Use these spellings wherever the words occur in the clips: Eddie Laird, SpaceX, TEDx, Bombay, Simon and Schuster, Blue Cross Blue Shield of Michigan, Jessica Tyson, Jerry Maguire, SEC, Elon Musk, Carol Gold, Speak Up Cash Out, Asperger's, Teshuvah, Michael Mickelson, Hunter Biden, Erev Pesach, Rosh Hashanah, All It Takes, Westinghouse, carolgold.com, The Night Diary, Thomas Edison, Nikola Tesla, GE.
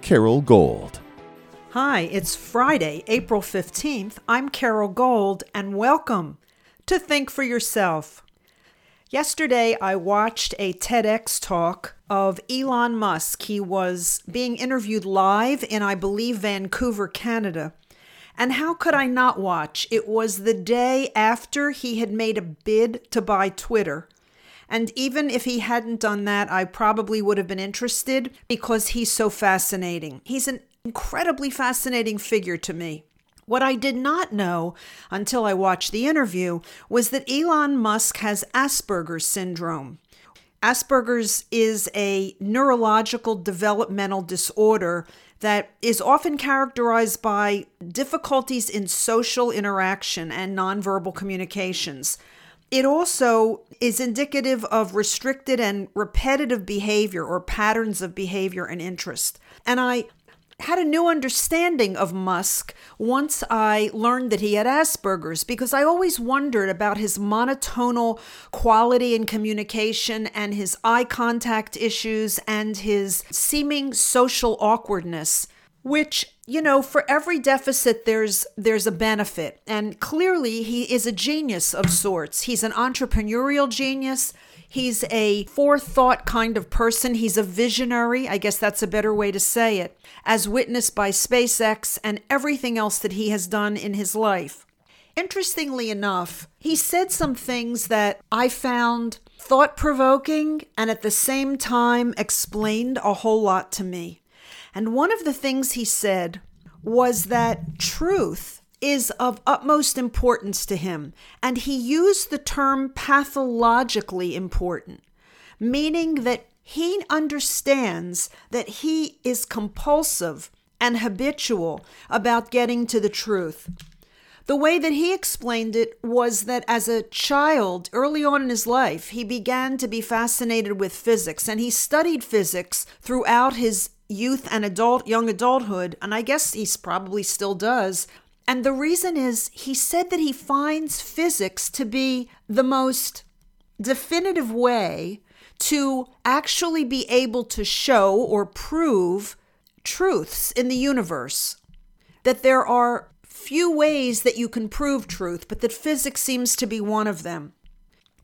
Carol Gold. Hi, it's Friday, April 15th. I'm Carol Gold, and welcome to Think for Yourself. Yesterday, I watched a TEDx talk of Elon Musk. He was being interviewed live in, I believe, Vancouver, Canada. And how could I not watch? It was the day after he had made a bid to buy Twitter. And even if he hadn't done that, I probably would have been interested because he's so fascinating. He's an incredibly fascinating figure to me. What I did not know until I watched the interview was that Elon Musk has Asperger's syndrome. Asperger's is a neurological developmental disorder that is often characterized by difficulties in social interaction and nonverbal communications. It also is indicative of restricted and repetitive behavior or patterns of behavior and interest. And I had a new understanding of Musk once I learned that he had Asperger's, because I always wondered about his monotonal quality in communication and his eye contact issues and his seeming social awkwardness, which, you know, for every deficit, there's a benefit. And clearly, he is a genius of sorts. He's an entrepreneurial genius. He's a forethought kind of person. He's a visionary. I guess that's a better way to say it, as witnessed by SpaceX and everything else that he has done in his life. Interestingly enough, he said some things that I found thought-provoking and at the same time explained a whole lot to me. And one of the things he said was that truth is of utmost importance to him. And he used the term pathologically important, meaning that he understands that he is compulsive and habitual about getting to the truth. The way that he explained it was that as a child, early on in his life, he began to be fascinated with physics, and he studied physics throughout his youth and young adulthood, and I guess he probably still does. And the reason is he said that he finds physics to be the most definitive way to actually be able to show or prove truths in the universe, that there are few ways that you can prove truth, but that physics seems to be one of them.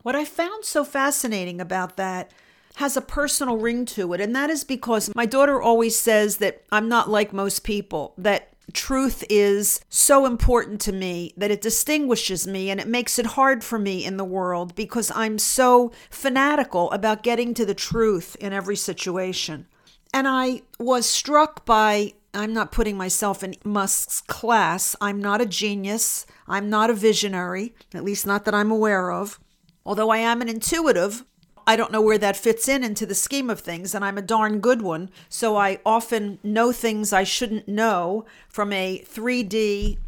What I found so fascinating about that has a personal ring to it, and that is because my daughter always says that I'm not like most people, that truth is so important to me that it distinguishes me and it makes it hard for me in the world because I'm so fanatical about getting to the truth in every situation. And I was struck by, I'm not putting myself in Musk's class, I'm not a genius, I'm not a visionary, at least not that I'm aware of, although I am an intuitive. I don't know where that fits into the scheme of things, and I'm a darn good one, so I often know things I shouldn't know from a 3D,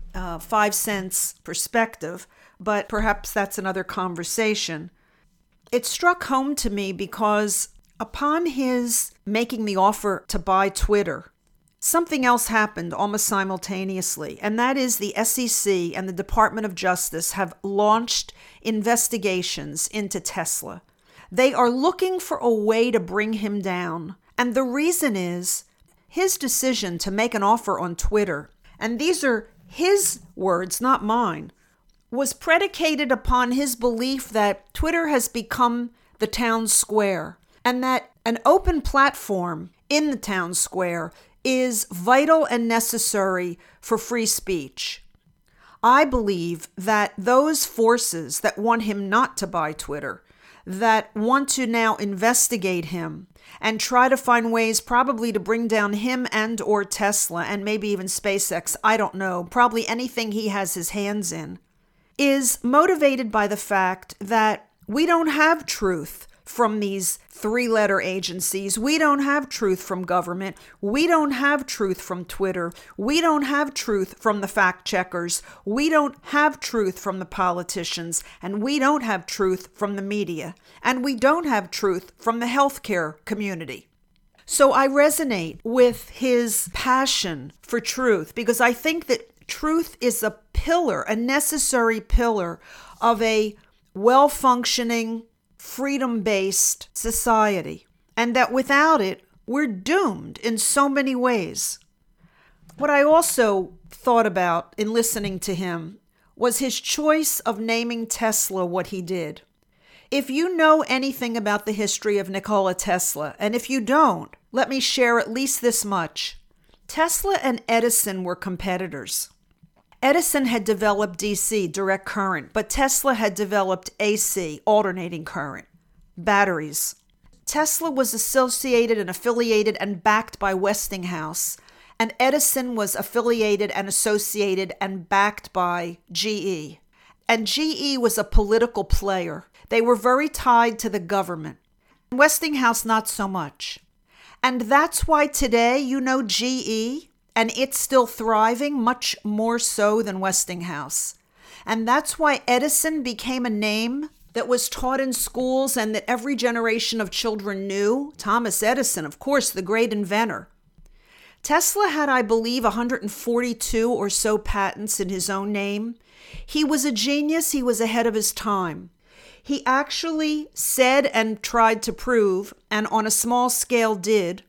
5 cents perspective, but perhaps that's another conversation. It struck home to me because upon his making the offer to buy Twitter, something else happened almost simultaneously, and that is the SEC and the Department of Justice have launched investigations into Tesla. They are looking for a way to bring him down. And the reason is his decision to make an offer on Twitter, and these are his words, not mine, was predicated upon his belief that Twitter has become the town square and that an open platform in the town square is vital and necessary for free speech. I believe that those forces that want him not to buy Twitter, that want to now investigate him and try to find ways probably to bring down him and or Tesla and maybe even SpaceX, I don't know, probably anything he has his hands in, is motivated by the fact that we don't have truth. from these three-letter agencies. We don't have truth from government. We don't have truth from Twitter. We don't have truth from the fact checkers. We don't have truth from the politicians. And we don't have truth from the media. And we don't have truth from the healthcare community. So I resonate with his passion for truth, because I think that truth is a pillar, a necessary pillar of a well-functioning, freedom-based society, and that without it, we're doomed in so many ways. What I also thought about in listening to him was his choice of naming Tesla what he did. If you know anything about the history of Nikola Tesla, and if you don't, let me share at least this much. Tesla and Edison were competitors. Edison had developed DC, direct current, but Tesla had developed AC, alternating current, batteries. Tesla was associated and affiliated and backed by Westinghouse, and Edison was affiliated and associated and backed by GE. And GE was a political player. They were very tied to the government. Westinghouse, not so much. And that's why today, you know, GE, and it's still thriving, much more so than Westinghouse. And that's why Edison became a name that was taught in schools and that every generation of children knew. Thomas Edison, of course, the great inventor. Tesla had, I believe, 142 or so patents in his own name. He was a genius. He was ahead of his time. He actually said and tried to prove, and on a small scale did,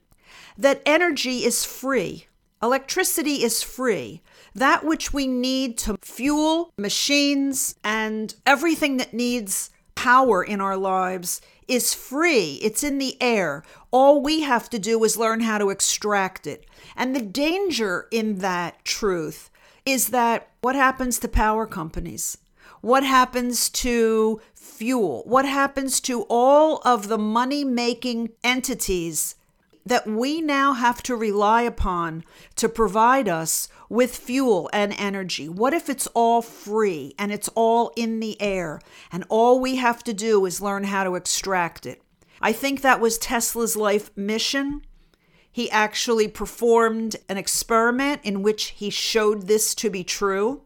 that energy is free. Electricity is free. That which we need to fuel machines and everything that needs power in our lives is free. It's in the air. All we have to do is learn how to extract it. And the danger in that truth is that what happens to power companies? What happens to fuel? What happens to all of the money-making entities that we now have to rely upon to provide us with fuel and energy? What if it's all free and it's all in the air and all we have to do is learn how to extract it? I think that was Tesla's life mission. He actually performed an experiment in which he showed this to be true.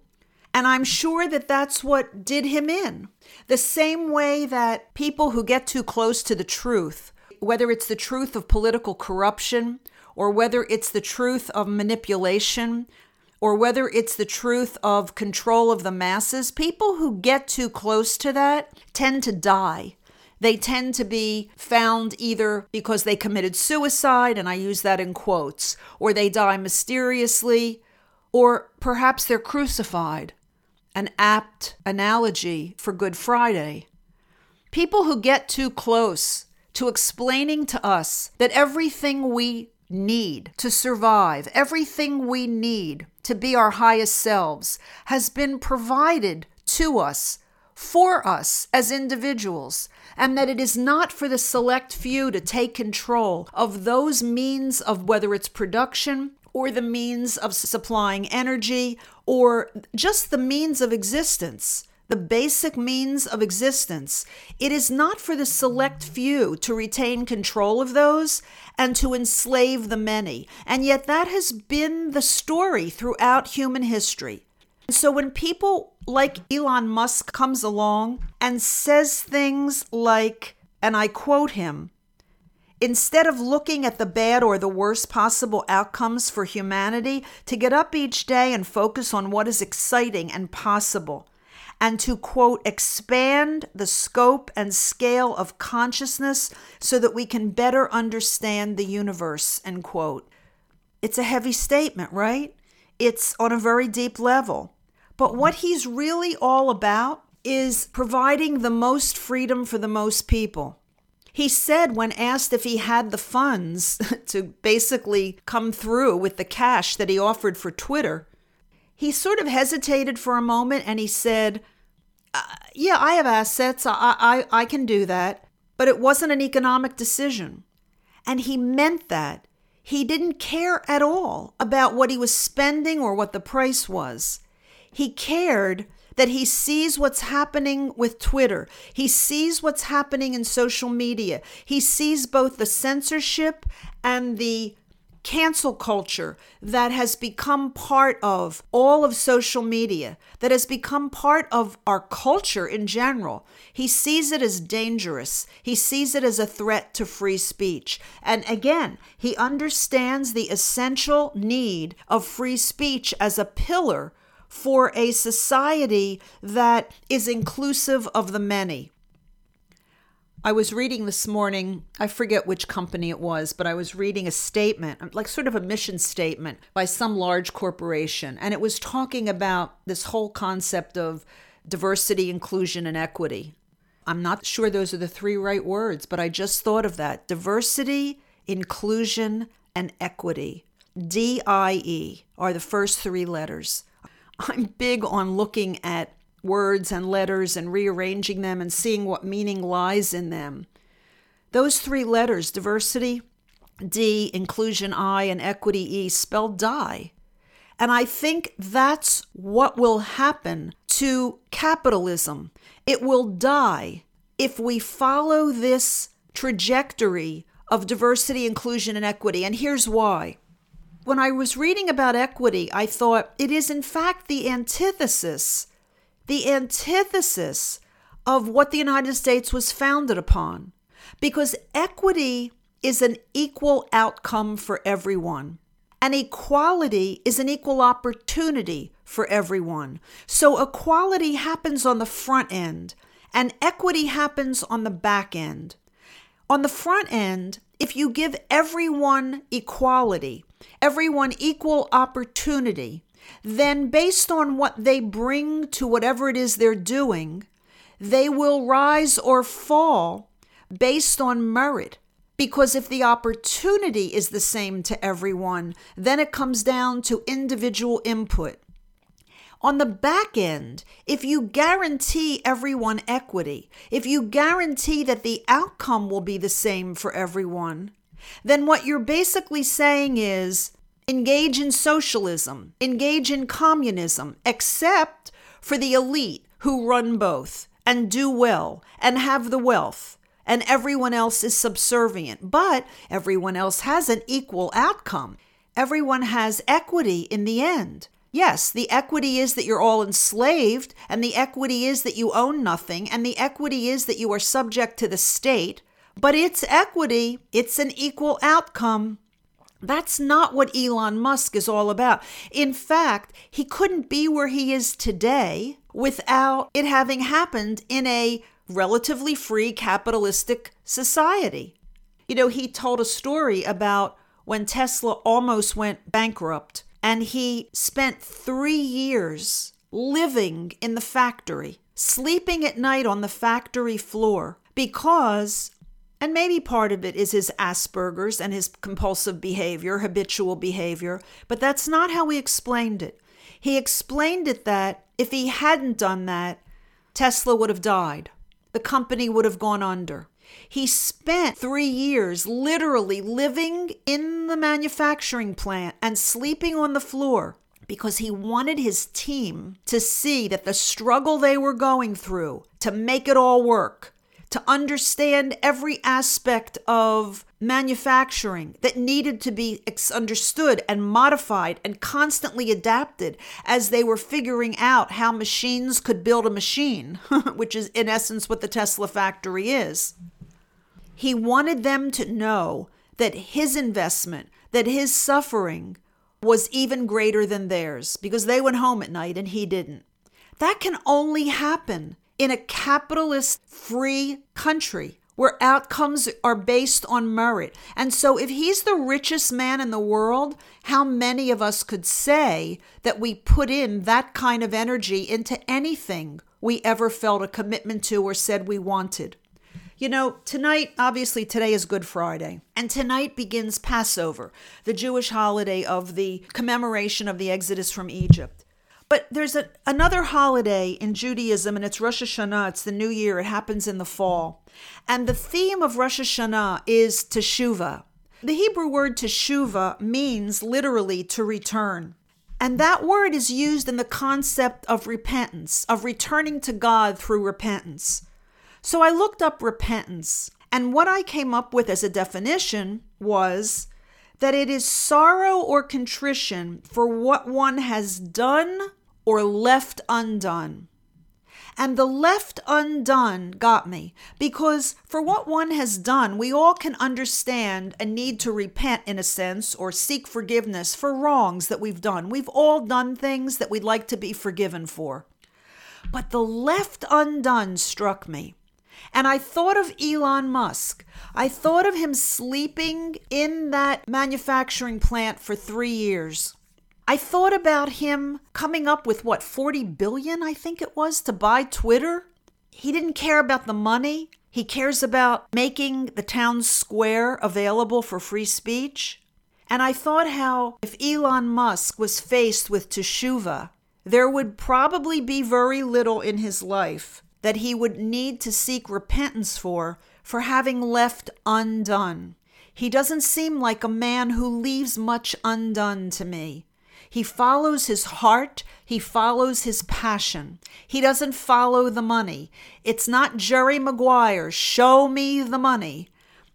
And I'm sure that that's what did him in. The same way that people who get too close to the truth, whether it's the truth of political corruption, or whether it's the truth of manipulation, or whether it's the truth of control of the masses, people who get too close to that tend to die. They tend to be found either because they committed suicide, and I use that in quotes, or they die mysteriously, or perhaps they're crucified. An apt analogy for Good Friday. People who get too close to explaining to us that everything we need to survive, everything we need to be our highest selves has been provided to us, for us as individuals, and that it is not for the select few to take control of those means of whether it's production or the means of supplying energy or just the means of existence. The basic means of existence. It is not for the select few to retain control of those and to enslave the many. And yet that has been the story throughout human history. And so when people like Elon Musk comes along and says things like, and I quote him, instead of looking at the bad or the worst possible outcomes for humanity, to get up each day and focus on what is exciting and possible, and to, quote, expand the scope and scale of consciousness so that we can better understand the universe, end quote. It's a heavy statement, right? It's on a very deep level. But what he's really all about is providing the most freedom for the most people. He said when asked if he had the funds to basically come through with the cash that he offered for Twitter, he sort of hesitated for a moment and he said, yeah, I have assets. I can do that. But it wasn't an economic decision. And he meant that. He didn't care at all about what he was spending or what the price was. He cared that he sees what's happening with Twitter. He sees what's happening in social media. He sees both the censorship and the cancel culture that has become part of all of social media, that has become part of our culture in general. He sees it as dangerous. He sees it as a threat to free speech. And again, he understands the essential need of free speech as a pillar for a society that is inclusive of the many. I was reading this morning, I forget which company it was, but I was reading a statement, like sort of a mission statement by some large corporation. And it was talking about this whole concept of diversity, inclusion, and equity. I'm not sure those are the three right words, but I just thought of that. Diversity, inclusion, and equity. DIE are the first three letters. I'm big on looking at words and letters and rearranging them and seeing what meaning lies in them. Those three letters, diversity, D, inclusion, I, and equity, E, spell die. And I think that's what will happen to capitalism. It will die if we follow this trajectory of diversity, inclusion, and equity. And here's why. When I was reading about equity, I thought it is in fact the antithesis of what the United States was founded upon, because equity is an equal outcome for everyone, and equality is an equal opportunity for everyone. So equality happens on the front end, and equity happens on the back end. On the front end, if you give everyone equality, everyone equal opportunity, then based on what they bring to whatever it is they're doing, they will rise or fall based on merit. Because if the opportunity is the same to everyone, then it comes down to individual input. On the back end, if you guarantee everyone equity, if you guarantee that the outcome will be the same for everyone, then what you're basically saying is, engage in socialism, engage in communism, except for the elite who run both and do well and have the wealth, and everyone else is subservient. But everyone else has an equal outcome. Everyone has equity in the end. Yes, the equity is that you're all enslaved, and the equity is that you own nothing, and the equity is that you are subject to the state. But it's equity, it's an equal outcome. That's not what Elon Musk is all about. In fact, he couldn't be where he is today without it having happened in a relatively free capitalistic society. You know, he told a story about when Tesla almost went bankrupt, and he spent 3 years living in the factory, sleeping at night on the factory floor, because... and maybe part of it is his Asperger's and his compulsive behavior, habitual behavior, but that's not how he explained it. He explained it that if he hadn't done that, Tesla would have died. The company would have gone under. He spent 3 years literally living in the manufacturing plant and sleeping on the floor, because he wanted his team to see that the struggle they were going through to make it all work, to understand every aspect of manufacturing that needed to be understood and modified and constantly adapted as they were figuring out how machines could build a machine, which is in essence what the Tesla factory is. He wanted them to know that his investment, that his suffering was even greater than theirs, because they went home at night and he didn't. That can only happen in a capitalist free country where outcomes are based on merit. And so if he's the richest man in the world, how many of us could say that we put in that kind of energy into anything we ever felt a commitment to or said we wanted? You know, tonight, obviously today is Good Friday, and tonight begins Passover, the Jewish holiday of the commemoration of the Exodus from Egypt. But there's another holiday in Judaism, and it's Rosh Hashanah. It's the new year. It happens in the fall. And the theme of Rosh Hashanah is Teshuvah. The Hebrew word Teshuvah means literally to return. And that word is used in the concept of repentance, of returning to God through repentance. So I looked up repentance, and what I came up with as a definition was that it is sorrow or contrition for what one has done or left undone. And the left undone got me, because for what one has done, we all can understand a need to repent in a sense or seek forgiveness for wrongs that we've done. We've all done things that we'd like to be forgiven for. But the left undone struck me. And I thought of Elon Musk. I thought of him sleeping in that manufacturing plant for 3 years. I thought about him coming up with, $40 billion, I think it was, to buy Twitter. He didn't care about the money. He cares about making the town square available for free speech. And I thought how if Elon Musk was faced with Teshuvah, there would probably be very little in his life that he would need to seek repentance for having left undone. He doesn't seem like a man who leaves much undone to me. He follows his heart. He follows his passion. He doesn't follow the money. It's not Jerry Maguire, show me the money.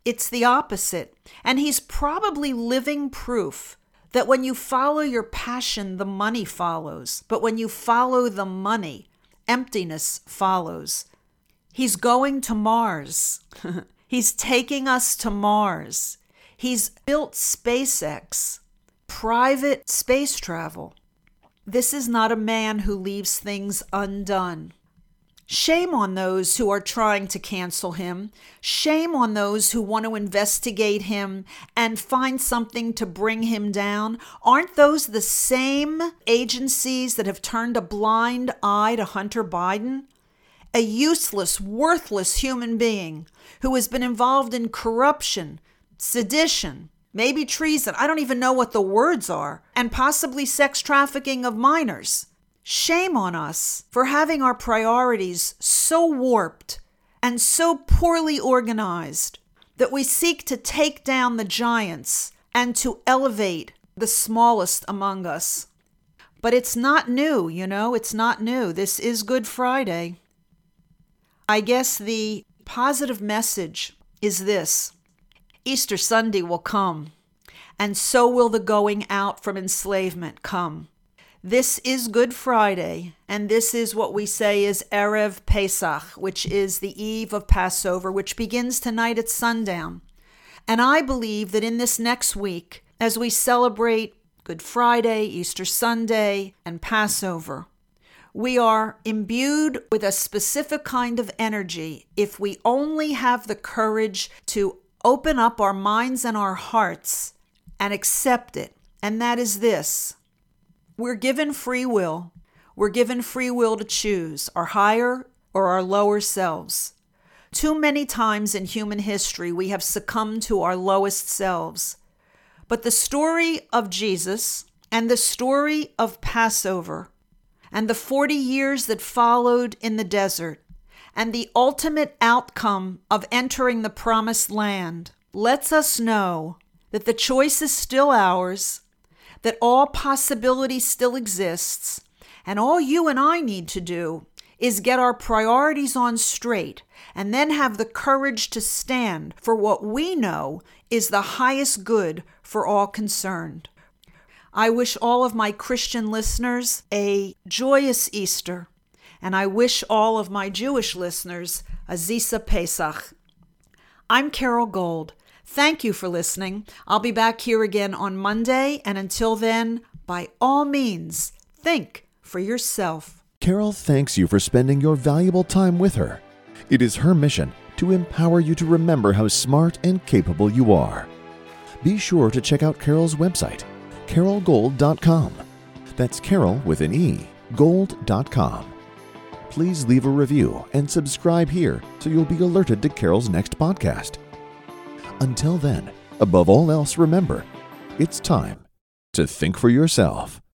It's the opposite. And he's probably living proof that when you follow your passion, the money follows. But when you follow the money, emptiness follows. He's going to Mars. He's taking us to Mars. He's built SpaceX. Private space travel. This is not a man who leaves things undone. Shame on those who are trying to cancel him. Shame on those who want to investigate him and find something to bring him down. Aren't those the same agencies that have turned a blind eye to Hunter Biden? A useless, worthless human being who has been involved in corruption, sedition, maybe treason, I don't even know what the words are, and possibly sex trafficking of minors. Shame on us for having our priorities so warped and so poorly organized that we seek to take down the giants and to elevate the smallest among us. But it's not new, it's not new. This is Good Friday. I guess the positive message is this. Easter Sunday will come, and so will the going out from enslavement come. This is Good Friday, and this is what we say is Erev Pesach, which is the eve of Passover, which begins tonight at sundown. And I believe that in this next week, as we celebrate Good Friday, Easter Sunday, and Passover, we are imbued with a specific kind of energy if we only have the courage to open up our minds and our hearts and accept it. And that is this. We're given free will. We're given free will to choose our higher or our lower selves. Too many times in human history, we have succumbed to our lowest selves. But the story of Jesus and the story of Passover and the 40 years that followed in the desert and the ultimate outcome of entering the promised land lets us know that the choice is still ours, that all possibility still exists, and all you and I need to do is get our priorities on straight and then have the courage to stand for what we know is the highest good for all concerned. I wish all of my Christian listeners a joyous Easter. And I wish all of my Jewish listeners a Zisa Pesach. I'm Carol Gold. Thank you for listening. I'll be back here again on Monday. And until then, by all means, think for yourself. Carol thanks you for spending your valuable time with her. It is her mission to empower you to remember how smart and capable you are. Be sure to check out Carol's website, carolgold.com. That's Carol with an E, gold.com. Please leave a review and subscribe here so you'll be alerted to Carol's next podcast. Until then, above all else, remember, it's time to think for yourself.